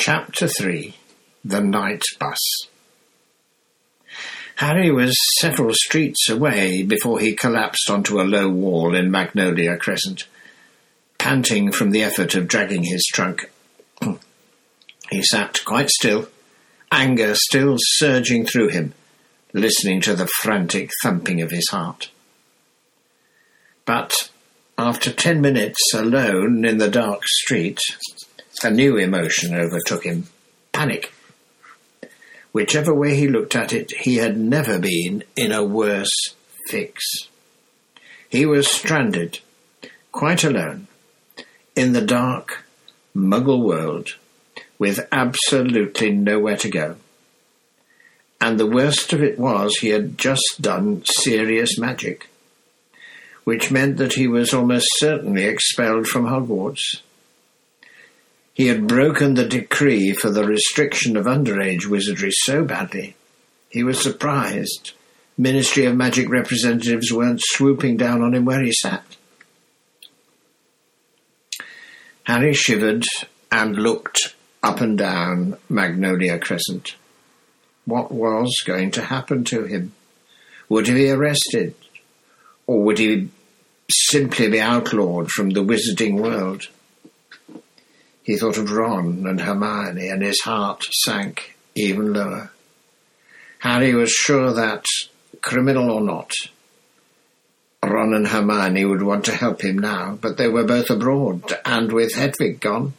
Chapter 3 The Night Bus. Harry was several streets away before he collapsed onto a low wall in Magnolia Crescent, panting from the effort of dragging his trunk. He sat quite still, anger still surging through him, listening to the frantic thumping of his heart. But after 10 minutes alone in the dark street, a new emotion overtook him, panic. Whichever way he looked at it, he had never been in a worse fix. He was stranded, quite alone, in the dark Muggle world, with absolutely nowhere to go. And the worst of it was he had just done serious magic, which meant that he was almost certainly expelled from Hogwarts. He had broken the decree for the restriction of underage wizardry so badly, he was surprised Ministry of Magic representatives weren't swooping down on him where he sat. Harry shivered and looked up and down Magnolia Crescent. What was going to happen to him? Would he be arrested? Or would he simply be outlawed from the wizarding world? He thought of Ron and Hermione, and his heart sank even lower. Harry was sure that, criminal or not, Ron and Hermione would want to help him now, but they were both abroad, and with Hedwig gone,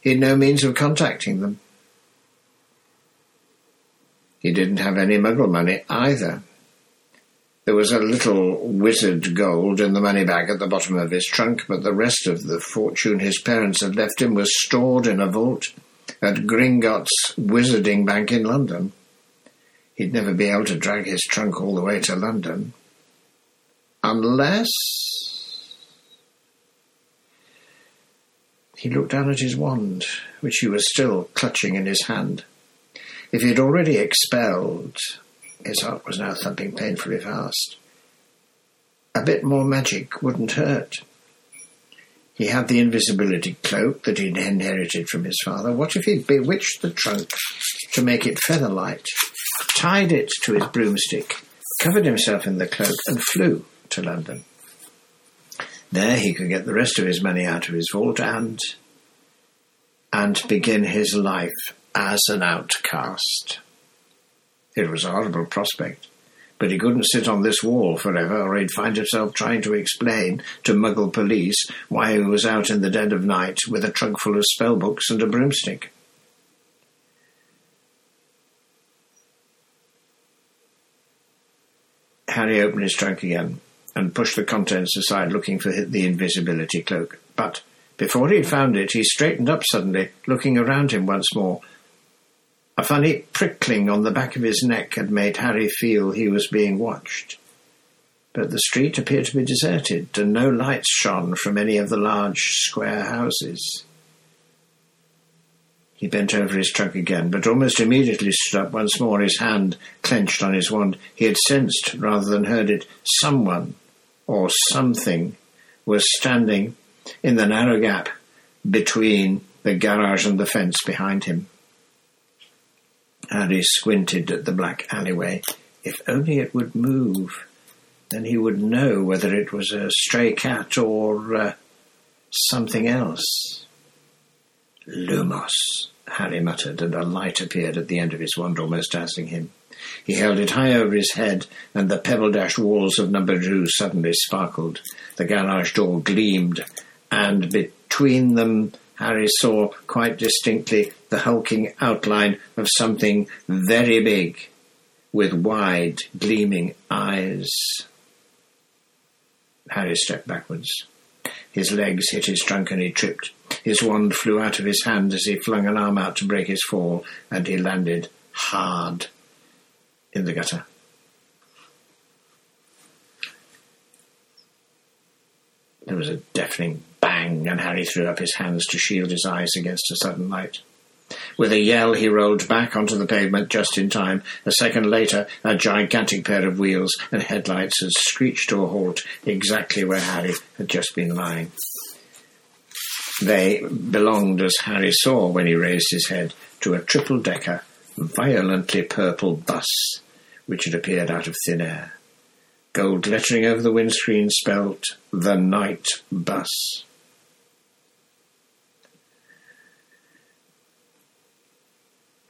he had no means of contacting them. He didn't have any Muggle money either. There was a little wizard gold in the money bag at the bottom of his trunk, but the rest of the fortune his parents had left him was stored in a vault at Gringotts' Wizarding Bank in London. He'd never be able to drag his trunk all the way to London. Unless... He looked down at his wand, which he was still clutching in his hand. If he had already expelled... His heart was now thumping painfully fast. A bit more magic wouldn't hurt. He had the invisibility cloak that he'd inherited from his father. What if he'd bewitched the trunk to make it featherlight, tied it to his broomstick, covered himself in the cloak and flew to London? There he could get the rest of his money out of his vault and begin his life as an outcast. It was a horrible prospect, but he couldn't sit on this wall forever, or he'd find himself trying to explain to Muggle police why he was out in the dead of night with a trunk full of spellbooks and a broomstick. Harry opened his trunk again and pushed the contents aside, looking for the invisibility cloak. But before he'd found it, he straightened up suddenly, looking around him once more. A funny prickling on the back of his neck had made Harry feel he was being watched. But the street appeared to be deserted, and no lights shone from any of the large square houses. He bent over his trunk again, but almost immediately stood up once more, his hand clenched on his wand. He had sensed, rather than heard it, someone or something was standing in the narrow gap between the garage and the fence behind him. Harry squinted at the black alleyway. If only it would move, then he would know whether it was a stray cat or something else. Lumos, Harry muttered, and a light appeared at the end of his wand, almost dazzling him. He held it high over his head, and the pebble-dashed walls of Number 2 suddenly sparkled. The garage door gleamed, and between them... Harry saw quite distinctly the hulking outline of something very big, with wide, gleaming eyes. Harry stepped backwards. His legs hit his trunk and he tripped. His wand flew out of his hand as he flung an arm out to break his fall, and he landed hard in the gutter. There was a deafening bang, and Harry threw up his hands to shield his eyes against a sudden light. With a yell, he rolled back onto the pavement just in time. A second later, a gigantic pair of wheels and headlights had screeched to a halt exactly where Harry had just been lying. They belonged, as Harry saw when he raised his head, to a triple-decker, violently purple bus, which had appeared out of thin air. Gold lettering over the windscreen spelt The Night Bus.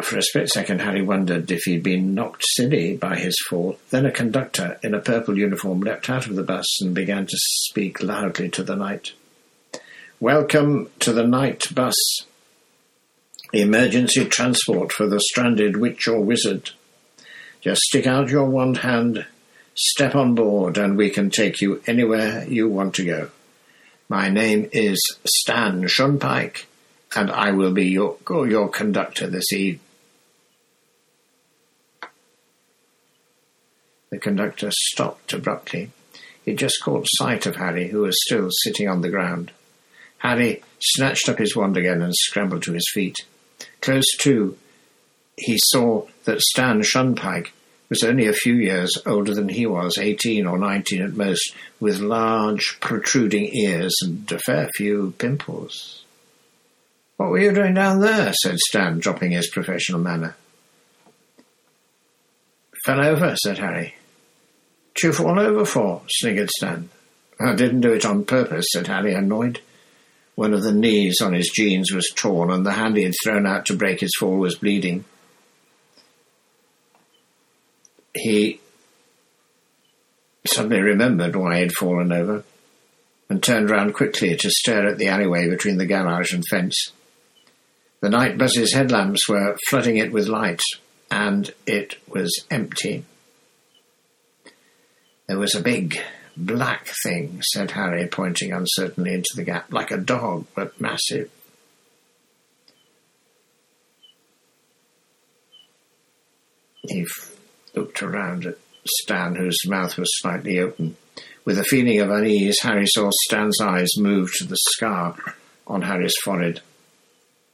For a split second, Harry wondered if he'd been knocked silly by his fall. Then a conductor in a purple uniform leapt out of the bus and began to speak loudly to the night. "Welcome to the night bus. Emergency transport for the stranded witch or wizard. Just stick out your wand hand, step on board, and we can take you anywhere you want to go. My name is Stan Shunpike, and I will be your conductor this evening." The conductor stopped abruptly. He just caught sight of Harry, who was still sitting on the ground. Harry snatched up his wand again and scrambled to his feet. Close to, he saw that Stan Shunpike was only a few years older than he was, 18 or 19 at most, with large, protruding ears and a fair few pimples. "What were you doing down there?" said Stan, dropping his professional manner. "Fell over," said Harry. "What you fall over for?" sniggered Stan. "I didn't do it on purpose," said Harry, annoyed. One of the knees on his jeans was torn, and the hand he had thrown out to break his fall was bleeding. He suddenly remembered why he had fallen over, and turned round quickly to stare at the alleyway between the garage and fence. The night bus's headlamps were flooding it with light, and it was empty. "There was a big black thing," said Harry, pointing uncertainly into the gap, "like a dog, but massive." He looked around at Stan, whose mouth was slightly open. With a feeling of unease, Harry saw Stan's eyes move to the scar on Harry's forehead.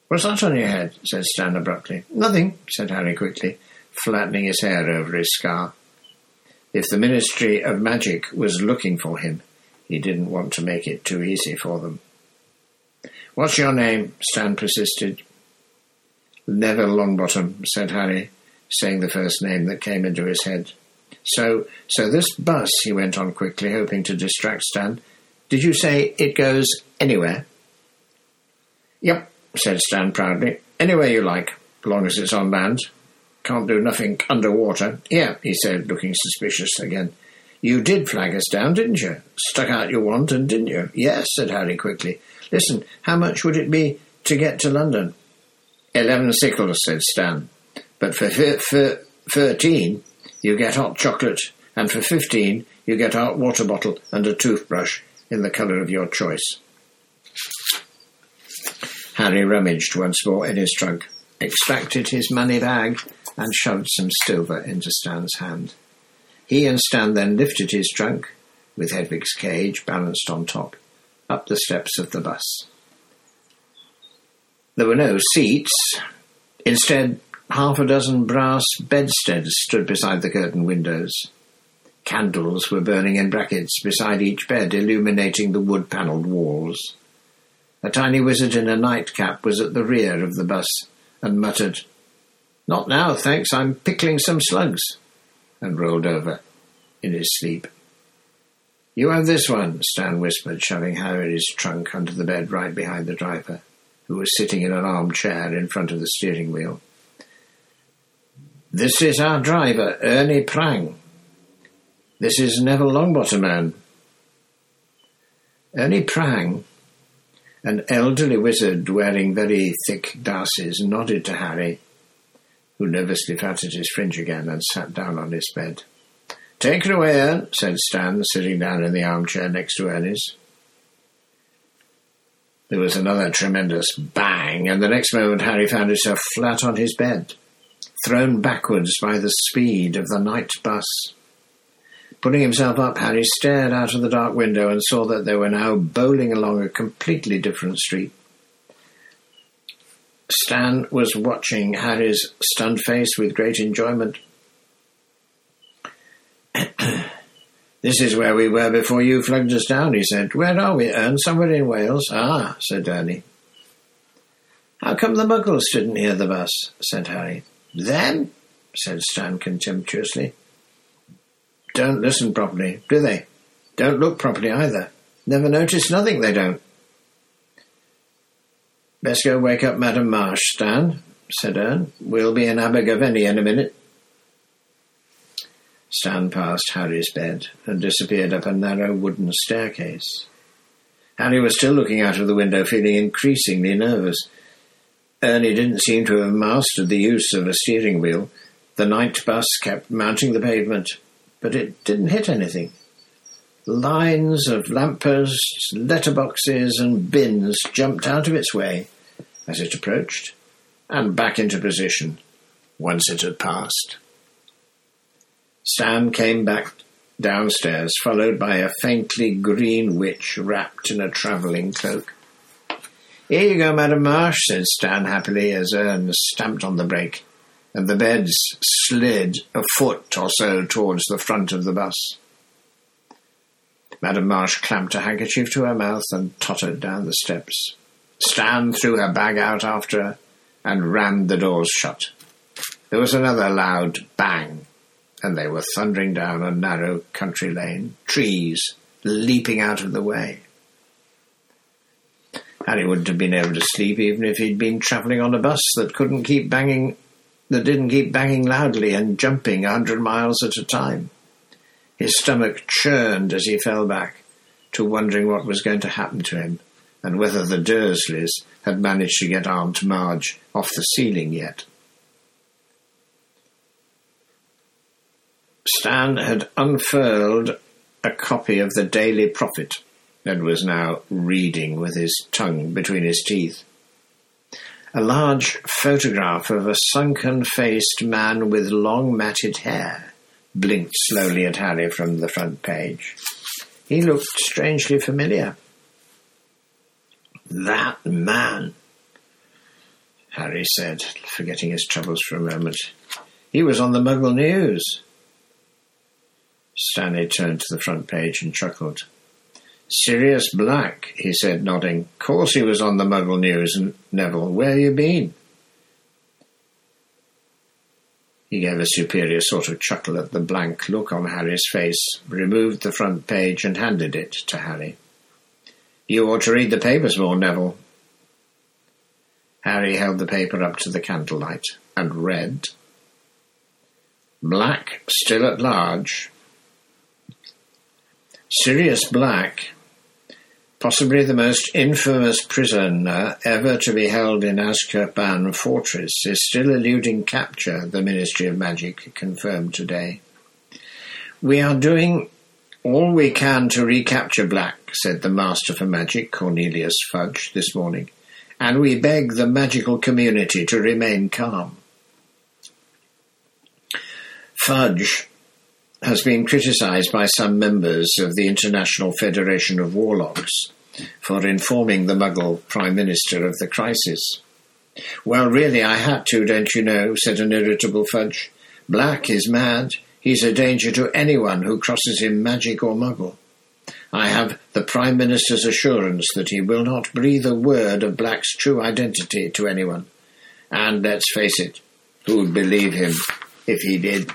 "What's that on your head?" said Stan abruptly. "Nothing," said Harry quickly, flattening his hair over his scar. If the Ministry of Magic was looking for him, he didn't want to make it too easy for them. "What's your name?" Stan persisted. "Neville Longbottom," said Harry, saying the first name that came into his head. So this bus," he went on quickly, hoping to distract Stan, "did you say it goes anywhere?" "Yep," said Stan proudly. "Anywhere you like, long as it's on land. Can't do nothing underwater." "Here," he said, looking suspicious again. "You did flag us down, didn't you? Stuck out your wand, didn't you?" "Yes," said Harry quickly. "Listen, how much would it be to get to London?" 11 sickles, said Stan. "But for 13, you get hot chocolate, and for 15, you get a hot water bottle and a toothbrush in the colour of your choice." Harry rummaged once more in his trunk, extracted his money bag, and shoved some silver into Stan's hand. He and Stan then lifted his trunk, with Hedwig's cage balanced on top, up the steps of the bus. There were no seats. Instead, half a dozen brass bedsteads stood beside the curtain windows. Candles were burning in brackets beside each bed, illuminating the wood-panelled walls. A tiny wizard in a nightcap was at the rear of the bus and muttered, "Not now, thanks, I'm pickling some slugs," and rolled over in his sleep. "You have this one," Stan whispered, shoving Harry's trunk under the bed right behind the driver, who was sitting in an armchair in front of the steering wheel. "This is our driver, Ernie Prang. This is Neville Longbottom." Ernie Prang, an elderly wizard wearing very thick glasses, nodded to Harry, who nervously patted his fringe again and sat down on his bed. "Take it away, Ern," said Stan, sitting down in the armchair next to Ernie's. There was another tremendous bang, and the next moment Harry found himself flat on his bed, thrown backwards by the speed of the night bus. Putting himself up, Harry stared out of the dark window and saw that they were now bowling along a completely different street. Stan was watching Harry's stunned face with great enjoyment. "This is where we were before you flagged us down," he said. "Where are we, Ern? Somewhere in Wales?" "Ah," said Ernie. "How come the muggles didn't hear the bus?" said Harry. "Them?" said Stan contemptuously. "Don't listen properly, do they? Don't look properly either. Never notice nothing, they don't." "Best go wake up Madame Marsh, Stan," said Ern. "We'll be in Abergavenny in a minute." Stan passed Harry's bed and disappeared up a narrow wooden staircase. Harry was still looking out of the window, feeling increasingly nervous. Ernie didn't seem to have mastered the use of a steering wheel. The night bus kept mounting the pavement, but it didn't hit anything. Lines of lampposts, letterboxes and bins jumped out of its way as it approached and back into position once it had passed. Stan came back downstairs, followed by a faintly green witch wrapped in a travelling cloak. "Here you go, Madame Marsh," said Stan happily as Ern stamped on the brake, and the beds slid a foot or so towards the front of the bus. Madame Marsh clamped a handkerchief to her mouth and tottered down the steps. Stan threw her bag out after her and rammed the doors shut. There was another loud bang, and they were thundering down a narrow country lane, trees leaping out of the way. Harry wouldn't have been able to sleep even if he'd been travelling on a bus that didn't keep banging loudly and jumping 100 miles at a time. His stomach churned as he fell back to wondering what was going to happen to him and whether the Dursleys had managed to get Aunt Marge off the ceiling yet. Stan had unfurled a copy of the Daily Prophet and was now reading with his tongue between his teeth. A large photograph of a sunken-faced man with long matted hair blinked slowly at Harry from the front page. He looked strangely familiar. "That man," Harry said, forgetting his troubles for a moment. "He was on the Muggle News." Stanley turned to the front page and chuckled. "Sirius Black," he said, nodding. "Course he was on the Muggle News, Neville. Where you been?" He gave a superior sort of chuckle at the blank look on Harry's face, removed the front page and handed it to Harry. "You ought to read the papers more, Neville." Harry held the paper up to the candlelight and read, "Black still at large. Sirius Black, possibly the most infamous prisoner ever to be held in Azkaban Fortress, is still eluding capture, the Ministry of Magic confirmed today. We are doing all we can to recapture Black," said the Master for Magic, Cornelius Fudge, this morning, "and we beg the magical community to remain calm." Fudge has been criticised by some members of the International Federation of Warlocks for informing the Muggle Prime Minister of the crisis. "Well, really, I had to, don't you know," said an irritable Fudge. "Black is mad. He's a danger to anyone who crosses him, magic or Muggle. I have the Prime Minister's assurance that he will not breathe a word of Black's true identity to anyone. And let's face it, who'd believe him if he did?"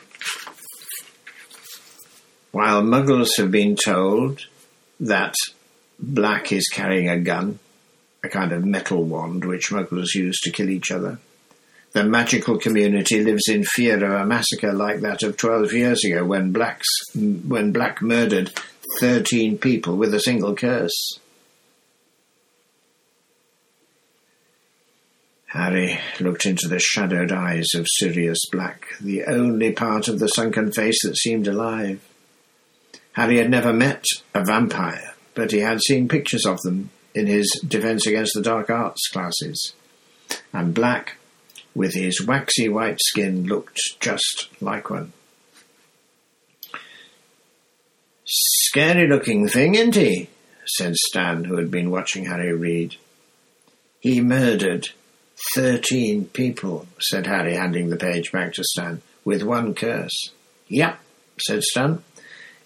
While Muggles have been told that Black is carrying a gun, a kind of metal wand which Muggles use to kill each other, the magical community lives in fear of a massacre like that of 12 years ago when Black murdered 13 people with a single curse. Harry looked into the shadowed eyes of Sirius Black, the only part of the sunken face that seemed alive. Harry had never met a vampire, but he had seen pictures of them in his Defence Against the Dark Arts classes, and Black, with his waxy white skin, looked just like one. "Scary-looking thing, isn't he?" said Stan, who had been watching Harry read. "He murdered 13 people," said Harry, handing the page back to Stan, "with one curse." "Yep," said Stan.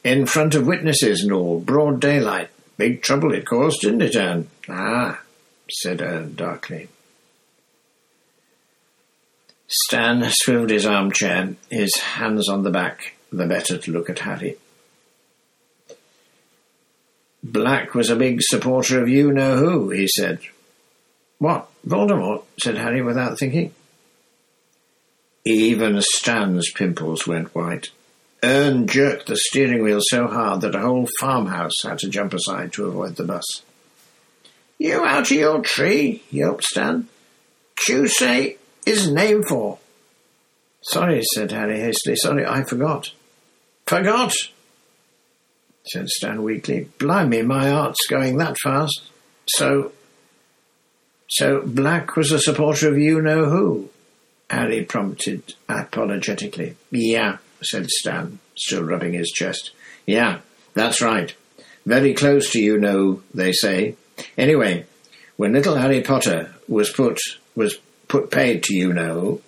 "In front of witnesses and all, broad daylight. Big trouble it caused, didn't it, Ern?" "Ah," said Ern darkly. Stan swiveled his armchair, his hands on the back, the better to look at Harry. "Black was a big supporter of you-know-who," he said. "What, Voldemort?" said Harry without thinking. Even Stan's pimples went white. Ern jerked the steering wheel so hard that a whole farmhouse had to jump aside to avoid the bus. "You out of your tree," yelped Stan. "Q say is name for." "Sorry," said Harry hastily. "Sorry, I forgot." "Forgot," said Stan weakly. "Blimey, my art's going that fast. So Black was a supporter of you-know-who?" Harry prompted apologetically. "Yeah," said Stan, still rubbing his chest. "Yeah, that's right. Very close to you-know, they say. Anyway, when little Harry Potter was paid to you-know..."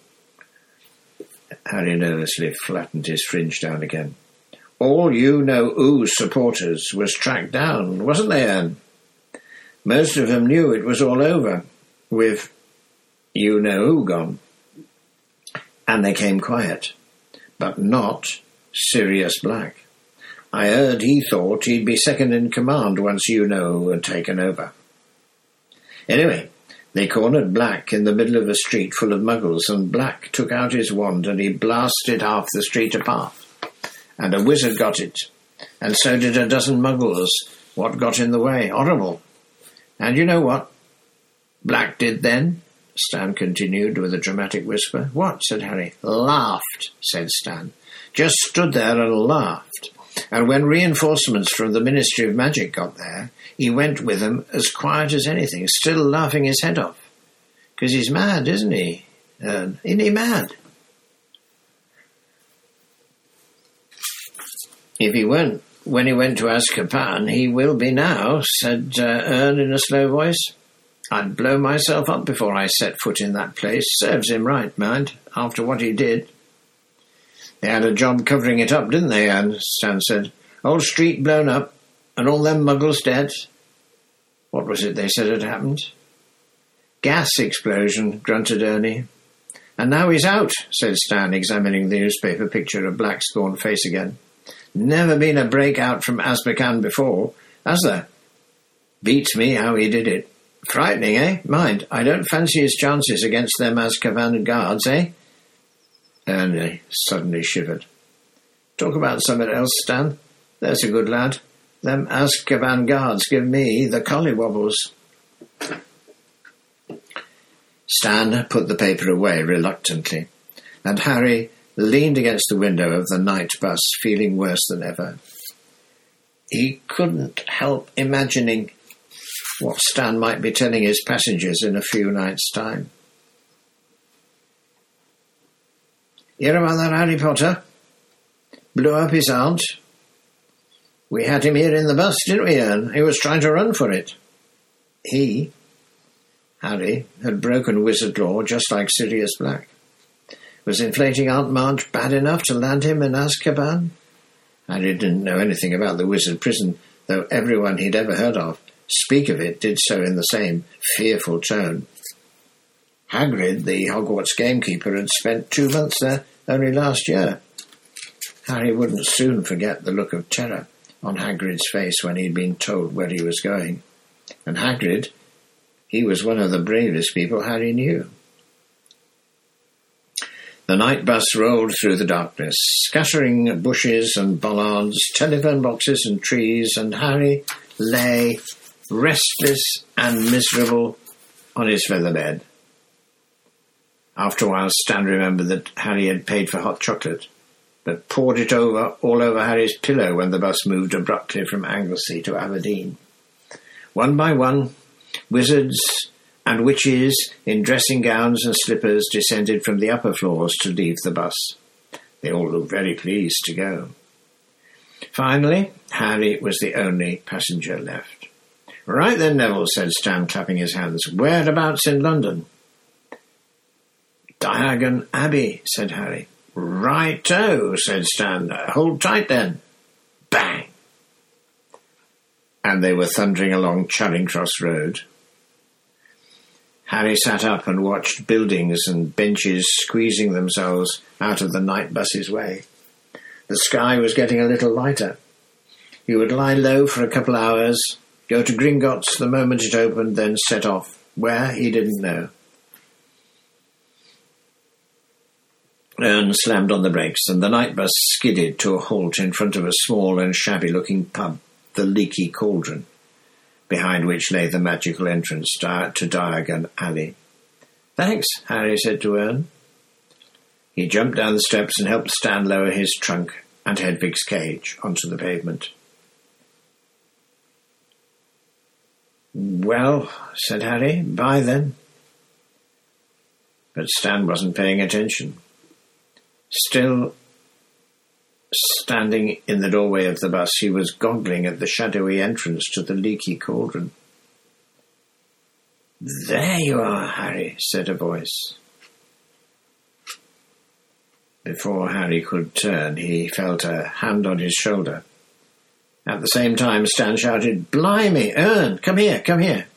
Harry nervously flattened his fringe down again. "All you-know-who supporters was tracked down, wasn't they, Ern? Most of them knew it was all over, with you-know-who gone. And they came quiet, but not Sirius Black. I heard he thought he'd be second in command once you-know-who had taken over. Anyway, they cornered Black in the middle of a street full of muggles, and Black took out his wand and he blasted half the street apart. And a wizard got it, and so did a dozen muggles. What got in the way? Horrible. And you know what Black did then?" Stan continued with a dramatic whisper. "What?" said Harry. "Laughed," said Stan. "Just stood there and laughed. And when reinforcements from the Ministry of Magic got there, he went with them as quiet as anything, still laughing his head off. Because he's mad, isn't he? Isn't he mad? If he weren't when he went to Azkaban, he will be now," said Ern in a slow voice. "I'd blow myself up before I set foot in that place. Serves him right, mind, after what he did." "They had a job covering it up, didn't they, Ern?" Stan said. "Old street blown up, and all them muggles dead. What was it they said had happened?" "Gas explosion," grunted Ernie. "And now he's out," said Stan, examining the newspaper picture of Black's gaunt face again. "Never been a breakout from Azkaban before, has there? Beats me how he did it. Frightening, eh? Mind, I don't fancy his chances against them Azkaban guards, eh?" Ernie suddenly shivered. "Talk about something else, Stan. There's a good lad. Them Azkaban guards give me the collywobbles." Stan put the paper away reluctantly, and Harry leaned against the window of the night bus, feeling worse than ever. He couldn't help imagining what Stan might be telling his passengers in a few nights' time. "Hear about that Harry Potter? Blew up his aunt. We had him here in the bus, didn't we, Ern? He was trying to run for it. He, Harry, had broken wizard law just like Sirius Black. Was inflating Aunt March bad enough to land him in Azkaban?" Harry didn't know anything about the wizard prison, though everyone he'd ever heard of speak of it did so in the same fearful tone. Hagrid, the Hogwarts gamekeeper, had spent 2 months there only last year. Harry wouldn't soon forget the look of terror on Hagrid's face when he'd been told where he was going. And Hagrid, he was one of the bravest people Harry knew. The night bus rolled through the darkness, scattering bushes and bollards, telephone boxes and trees, and Harry lay, restless and miserable, on his feather bed. After a while, Stan remembered that Harry had paid for hot chocolate, but poured it all over Harry's pillow when the bus moved abruptly from Anglesey to Aberdeen. One by one, wizards and witches in dressing gowns and slippers descended from the upper floors to leave the bus. They all looked very pleased to go. Finally, Harry was the only passenger left. "Right then, Neville," said Stan, clapping his hands. "Whereabouts in London?" "Diagon Abbey," said Harry. "Right-o," said Stan. "Hold tight then." Bang! And they were thundering along Charing Cross Road. Harry sat up and watched buildings and benches squeezing themselves out of the night bus's way. The sky was getting a little lighter. He would lie low for a couple hours, go to Gringotts the moment it opened, then set off. Where, he didn't know. Ern slammed on the brakes, and the night bus skidded to a halt in front of a small and shabby-looking pub, the Leaky Cauldron, behind which lay the magical entrance to Diagon Alley. "Thanks," Harry said to Ern. He jumped down the steps and helped Stan lower his trunk and Hedvig's cage onto the pavement. "Well," said Harry, "bye then." But Stan wasn't paying attention. Still standing in the doorway of the bus, he was goggling at the shadowy entrance to the Leaky Cauldron. "There you are, Harry," said a voice. Before Harry could turn, he felt a hand on his shoulder. At the same time, Stan shouted, "Blimey, Ern, come here, come here."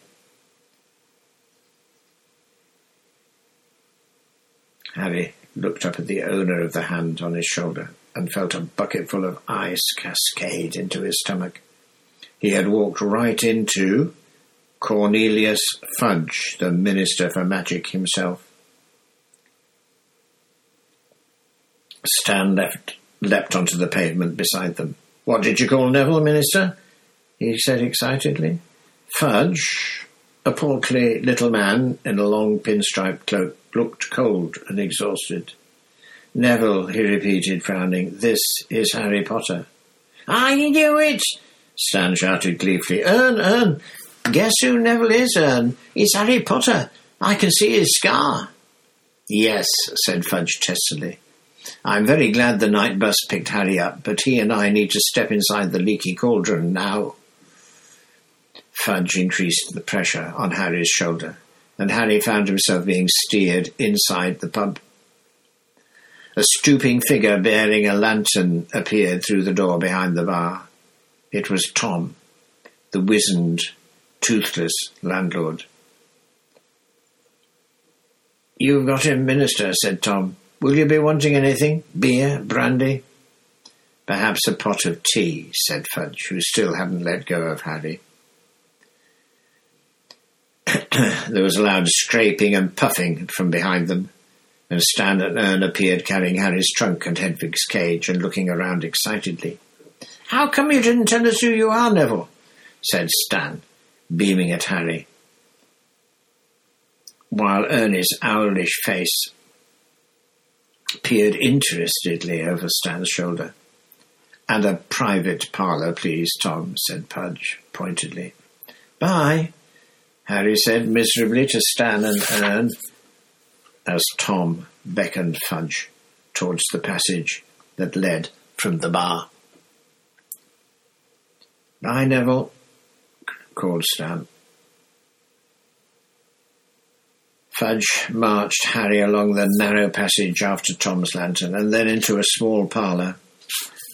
Harry looked up at the owner of the hand on his shoulder and felt a bucketful of ice cascade into his stomach. He had walked right into Cornelius Fudge, the Minister for Magic himself. Stan leapt onto the pavement beside them. "What did you call Neville, Minister?" he said excitedly. Fudge, a portly little man in a long pinstripe cloak, looked cold and exhausted. "Neville," he repeated, frowning, "this is Harry Potter." "I knew it!" Stan shouted gleefully. Ern, guess who Neville is, Ern? It's Harry Potter. I can see his scar." "Yes," said Fudge testily. "I'm very glad the night bus picked Harry up, but he and I need to step inside the Leaky Cauldron now." Fudge increased the pressure on Harry's shoulder, and Harry found himself being steered inside the pub. A stooping figure bearing a lantern appeared through the door behind the bar. It was Tom, the wizened, toothless landlord. "You've got him, Minister," said Tom. "Will you be wanting anything? Beer? Brandy?" "Perhaps a pot of tea," said Fudge, who still hadn't let go of Harry. There was a loud scraping and puffing from behind them, and Stan and Ern appeared carrying Harry's trunk and Hedvig's cage and looking around excitedly. "How come you didn't tell us who you are, Neville?" said Stan, beaming at Harry, while Ern's owlish face peered interestedly over Stan's shoulder. "And a private parlour, please, Tom," said Fudge pointedly. "Bye," Harry said miserably to Stan and Ern, as Tom beckoned Fudge towards the passage that led from the bar. "Bye, Neville," called Stan. Fudge marched Harry along the narrow passage after Tom's lantern and then into a small parlour.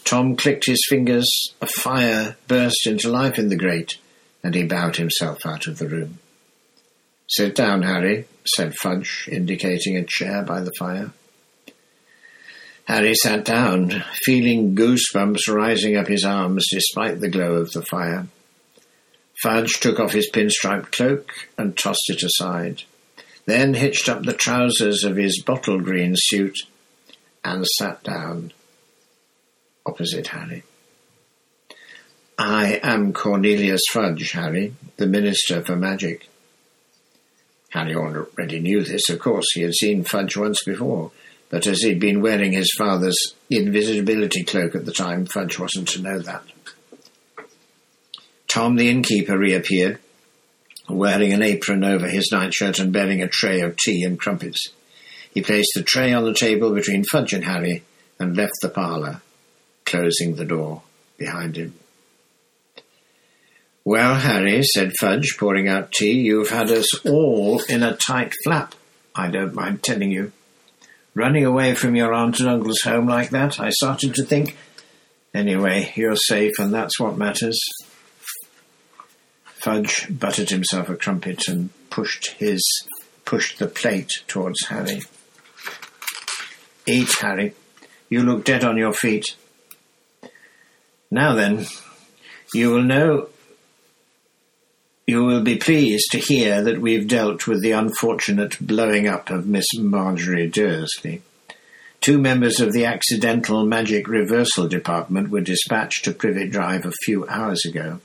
Tom clicked his fingers, a fire burst into life in the grate, and he bowed himself out of the room. "Sit down, Harry," said Fudge, indicating a chair by the fire. Harry sat down, feeling goosebumps rising up his arms despite the glow of the fire. Fudge took off his pinstripe cloak and tossed it aside, then hitched up the trousers of his bottle-green suit and sat down opposite Harry. "I am Cornelius Fudge, Harry, the Minister for Magic." Harry already knew this, of course. He had seen Fudge once before, but as he'd been wearing his father's invisibility cloak at the time, Fudge wasn't to know that. Tom the innkeeper reappeared, wearing an apron over his nightshirt and bearing a tray of tea and crumpets. He placed the tray on the table between Fudge and Harry and left the parlour, closing the door behind him. "Well, Harry," said Fudge, pouring out tea, "you've had us all in a tight flap, I don't mind telling you. Running away from your aunt and uncle's home like that, I started to think, anyway, you're safe and that's what matters." Fudge buttered himself a crumpet and pushed his pushed the plate towards Harry. "Eat, Harry. You look dead on your feet. Now then, you will know... You will be pleased to hear that we've dealt with the unfortunate blowing up of Miss Marjorie Dursley. Two members of the Accidental Magic Reversal Department were dispatched to Privet Drive a few hours ago.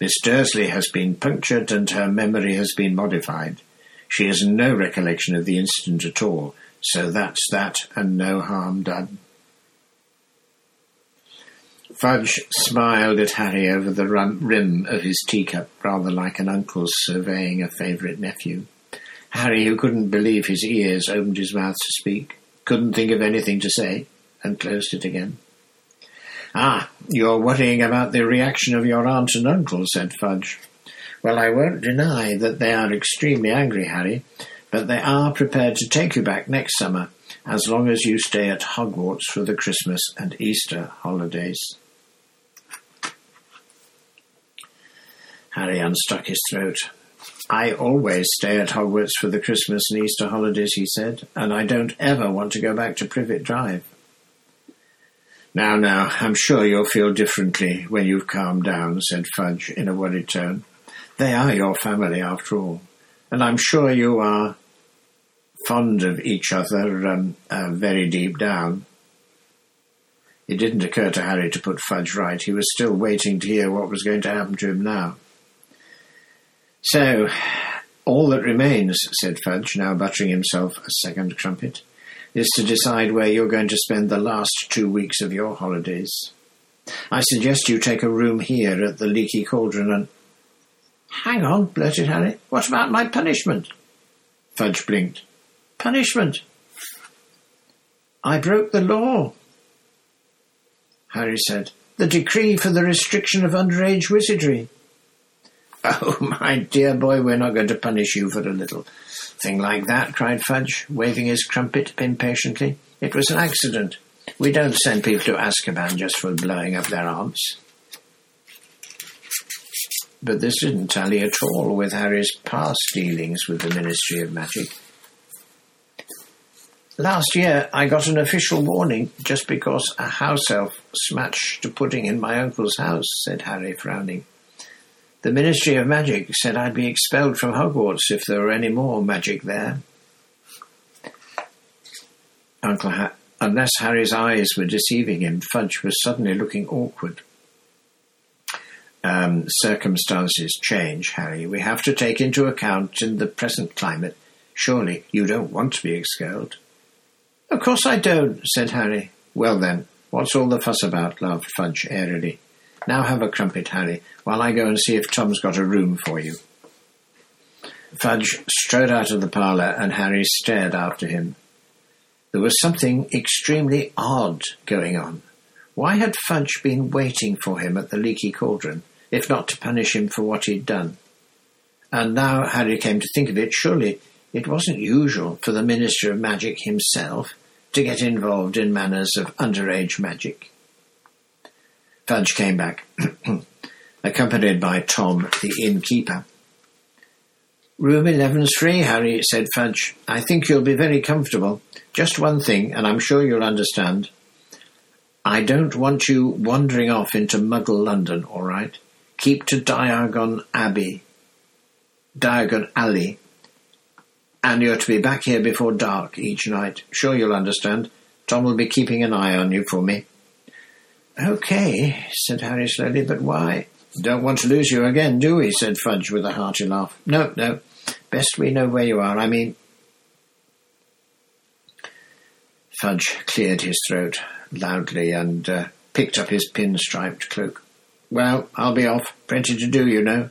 Miss Dursley has been punctured and her memory has been modified. She has no recollection of the incident at all, so that's that and no harm done." Fudge smiled at Harry over the rim of his teacup, rather like an uncle surveying a favourite nephew. Harry, who couldn't believe his ears, opened his mouth to speak, couldn't think of anything to say, and closed it again. "Ah, you're worrying about the reaction of your aunt and uncle," said Fudge. "Well, I won't deny that they are extremely angry, Harry, but they are prepared to take you back next summer, as long as you stay at Hogwarts for the Christmas and Easter holidays." Harry unstuck his throat. "I always stay at Hogwarts for the Christmas and Easter holidays," he said, "and I don't ever want to go back to Privet Drive." Now, I'm sure you'll feel differently when you've calmed down," said Fudge in a worried tone. "They are your family, after all, and I'm sure you are fond of each other very deep down." It didn't occur to Harry to put Fudge right. He was still waiting to hear what was going to happen to him now. "So, all that remains," said Fudge, now buttering himself a second crumpet, "is to decide where you're going to spend the last 2 weeks of your holidays. I suggest you take a room here at the Leaky Cauldron and—" "Hang on," blurted Harry. "What about my punishment?" Fudge blinked. "Punishment? I broke the law," Harry said. "The decree for the restriction of underage wizardry." "Oh, my dear boy, we're not going to punish you for a little thing like that," cried Fudge, waving his crumpet impatiently. "It was an accident. We don't send people to Azkaban just for blowing up their aunts." But this didn't tally at all with Harry's past dealings with the Ministry of Magic. "Last year I got an official warning just because a house elf smashed a pudding in my uncle's house," said Harry, frowning. "The Ministry of Magic said I'd be expelled from Hogwarts if there were any more magic there." Unless Harry's eyes were deceiving him, Fudge was suddenly looking awkward. "Circumstances change, Harry. We have to take into account in the present climate. Surely you don't want to be expelled." "Of course I don't," said Harry. "Well then, what's all the fuss about?" laughed Fudge airily. "Now have a crumpet, Harry, while I go and see if Tom's got a room for you." Fudge strode out of the parlour and Harry stared after him. There was something extremely odd going on. Why had Fudge been waiting for him at the Leaky Cauldron, if not to punish him for what he'd done? And now Harry came to think of it, surely it wasn't usual for the Minister of Magic himself to get involved in matters of underage magic. Fudge came back, accompanied by Tom, the innkeeper. "Room 11's free, Harry," said Fudge. "I think you'll be very comfortable. Just one thing, and I'm sure you'll understand. I don't want you wandering off into Muggle London, all right? Keep to Diagon Alley, and you're to be back here before dark each night. Sure you'll understand. Tom will be keeping an eye on you for me." "OK," said Harry slowly, "but why—" "Don't want to lose you again, do we?" said Fudge with a hearty laugh. No. Best we know where you are, I mean—" Fudge cleared his throat loudly and picked up his pinstriped cloak. "Well, I'll be off. Plenty to do, you know."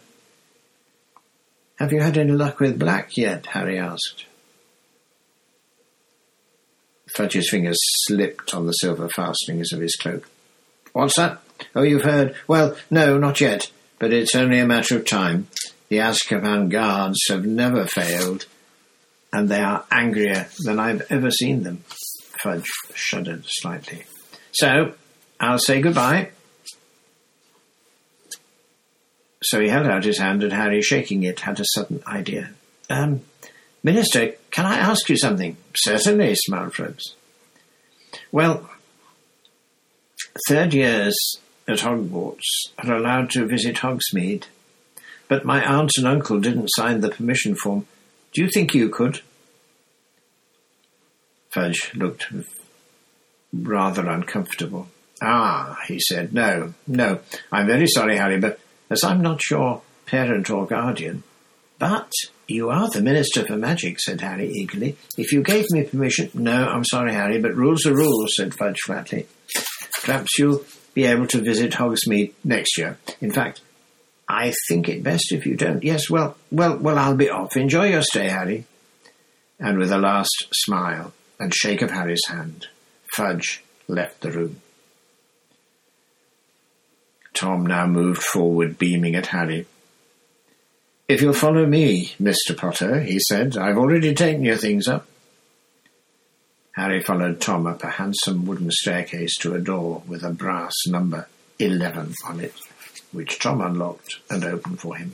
"Have you had any luck with Black yet?" Harry asked. Fudge's fingers slipped on the silver fastenings of his cloak. "What's that? Oh, you've heard? Well, no, not yet, but it's only a matter of time. The Azkaban guards have never failed, and they are angrier than I've ever seen them." Fudge shuddered slightly. "So, I'll say goodbye." So he held out his hand, and Harry, shaking it, had a sudden idea. Minister, can I ask you something? Certainly, smiled Probst. Well, third years at Hogwarts are allowed to visit Hogsmeade, but my aunt and uncle didn't sign the permission form. Do you think you could? Fudge looked rather uncomfortable. Ah, he said, no, I'm very sorry, Harry, but as I'm not your parent or guardian... But you are the Minister for Magic, said Harry eagerly. If you gave me permission... No, I'm sorry, Harry, but rules are rules, said Fudge flatly. Perhaps you'll be able to visit Hogsmeade next year. In fact, I think it best if you don't. Yes, well, I'll be off. Enjoy your stay, Harry. And with a last smile and shake of Harry's hand, Fudge left the room. Tom now moved forward, beaming at Harry. "If you'll follow me, Mr. Potter," he said, "I've already taken your things up." Harry followed Tom up a handsome wooden staircase to a door with a brass number 11 on it, which Tom unlocked and opened for him.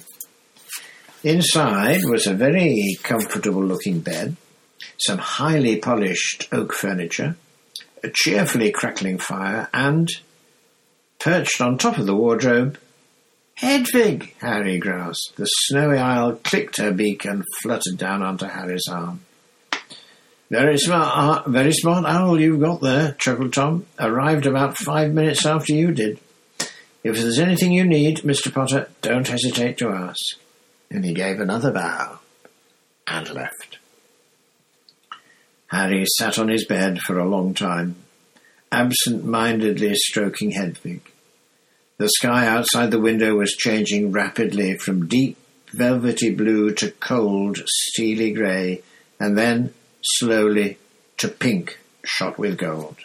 Inside was a very comfortable-looking bed, some highly polished oak furniture, a cheerfully crackling fire, and, perched on top of the wardrobe, "Hedwig!" Harry grasped. The snowy owl clicked her beak and fluttered down onto Harry's arm. Very smart owl you've got there," chuckled Tom. "Arrived about 5 minutes after you did. If there's anything you need, Mr. Potter, don't hesitate to ask." And he gave another bow and left. Harry sat on his bed for a long time, absent-mindedly stroking Hedwig. The sky outside the window was changing rapidly from deep, velvety blue to cold, steely grey, and then, slowly, to pink, shot with gold.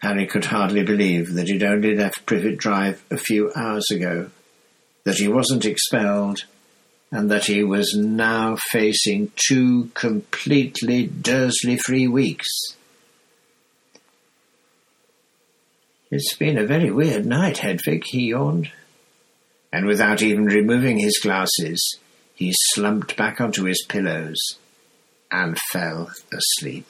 Harry could hardly believe that he'd only left Privet Drive a few hours ago, that he wasn't expelled, and that he was now facing 2 completely Dursley-free weeks. "It's been a very weird night, Hedwig," he yawned. And without even removing his glasses, he slumped back onto his pillows and fell asleep.